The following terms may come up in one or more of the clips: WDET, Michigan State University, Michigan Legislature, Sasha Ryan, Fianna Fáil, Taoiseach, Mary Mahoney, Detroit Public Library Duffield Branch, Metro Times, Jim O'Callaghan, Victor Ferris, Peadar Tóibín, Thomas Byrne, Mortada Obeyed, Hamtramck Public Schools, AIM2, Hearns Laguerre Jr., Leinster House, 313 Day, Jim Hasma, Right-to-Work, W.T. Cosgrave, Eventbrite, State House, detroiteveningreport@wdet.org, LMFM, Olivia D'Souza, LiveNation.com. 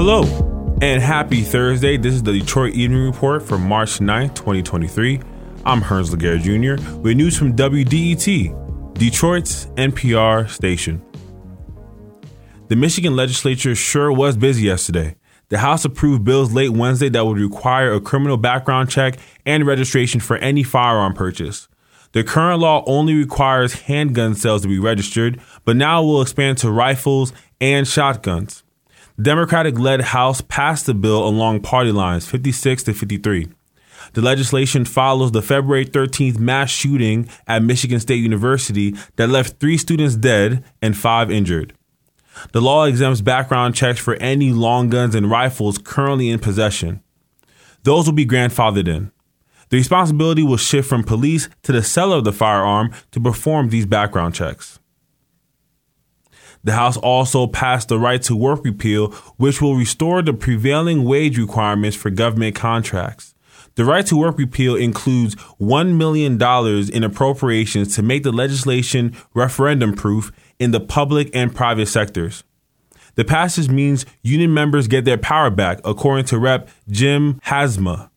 Hello and happy Thursday. This is the Detroit Evening Report for March 9, 2023. I'm Hearns Laguerre Jr. with news from WDET, Detroit's NPR station. The Michigan Legislature sure was busy yesterday. The House approved bills late Wednesday that would require a criminal background check and registration for any firearm purchase. The current law only requires handgun sales to be registered, but now will expand to rifles and shotguns. The Democratic-led House passed the bill along party lines 56-53. The legislation follows the February 13th mass shooting at Michigan State University that left 3 students dead and 5 injured. The law exempts background checks for any long guns and rifles currently in possession. Those will be grandfathered in. The responsibility will shift from police to the seller of the firearm to perform these background checks. The House also passed the right to work repeal, which will restore the prevailing wage requirements for government contracts. The right to work repeal includes $1 million in appropriations to make the legislation referendum-proof in the public and private sectors. The passage means union members get their power back, according to Rep. Jim Hasma.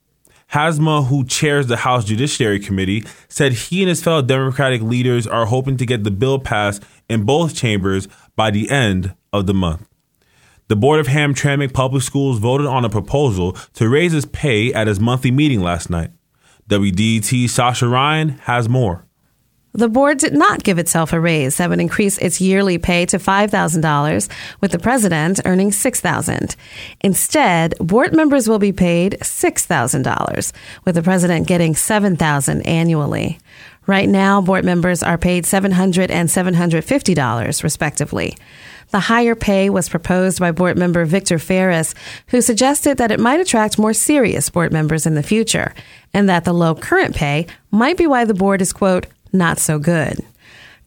Hasma, who chairs the House Judiciary Committee, said he and his fellow Democratic leaders are hoping to get the bill passed in both chambers by the end of the month. The board of Hamtramck Public Schools voted on a proposal to raise its pay at its monthly meeting last night. WDET's Sasha Ryan has more. The board did not give itself a raise that would increase its yearly pay to $5,000, with the president earning $6,000. Instead, board members will be paid $6,000, with the president getting $7,000 annually. Right now, board members are paid $700 and $750, respectively. The higher pay was proposed by board member Victor Ferris, who suggested that it might attract more serious board members in the future, and that the low current pay might be why the board is, quote, not so good.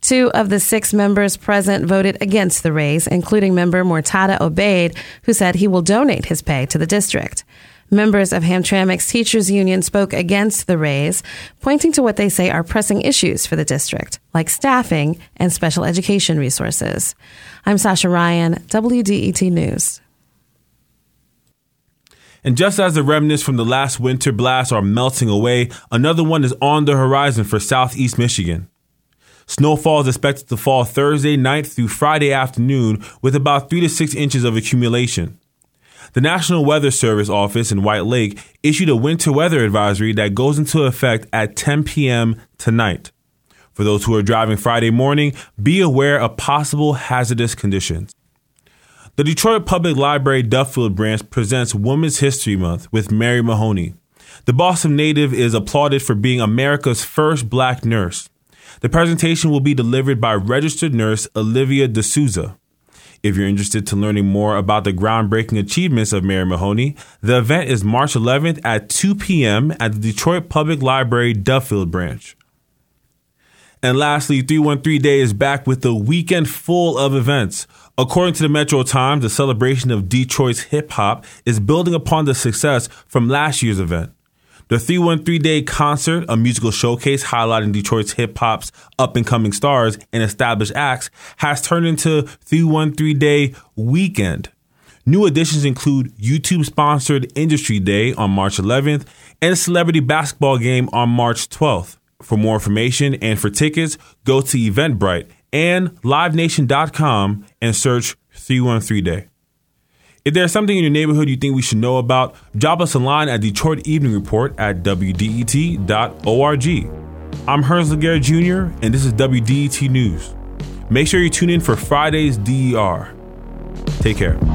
2 of the 6 members present voted against the raise, including member Mortada Obeyed, who said he will donate his pay to the district. Members of Hamtramck's Teachers Union spoke against the raise, pointing to what they say are pressing issues for the district, like staffing and special education resources. I'm Sasha Ryan, WDET News. And just as the remnants from the last winter blast are melting away, another one is on the horizon for southeast Michigan. Snowfall is expected to fall Thursday night through Friday afternoon with about 3 to 6 inches of accumulation. The National Weather Service office in White Lake issued a winter weather advisory that goes into effect at 10 p.m. tonight. For those who are driving Friday morning, be aware of possible hazardous conditions. The Detroit Public Library Duffield Branch presents Women's History Month with Mary Mahoney. The Boston native is applauded for being America's first black nurse. The presentation will be delivered by registered nurse Olivia D'Souza. If you're interested in learning more about the groundbreaking achievements of Mary Mahoney, the event is March 11th at 2 p.m. at the Detroit Public Library Duffield Branch. And lastly, 313 Day is back with a weekend full of events. According to the Metro Times, the celebration of Detroit's hip-hop is building upon the success from last year's event. The 313 Day concert, a musical showcase highlighting Detroit's hip-hop's up-and-coming stars and established acts, has turned into 313 Day Weekend. New additions include YouTube-sponsored Industry Day on March 11th and a celebrity basketball game on March 12th. For more information and for tickets, go to Eventbrite and LiveNation.com and search 313 Day. If there's something in your neighborhood you think we should know about, drop us a line at Detroit Evening Report at WDET.org. I'm Hearns Laguerre Jr., and this is WDET News. Make sure you tune in for Friday's DER. Take care.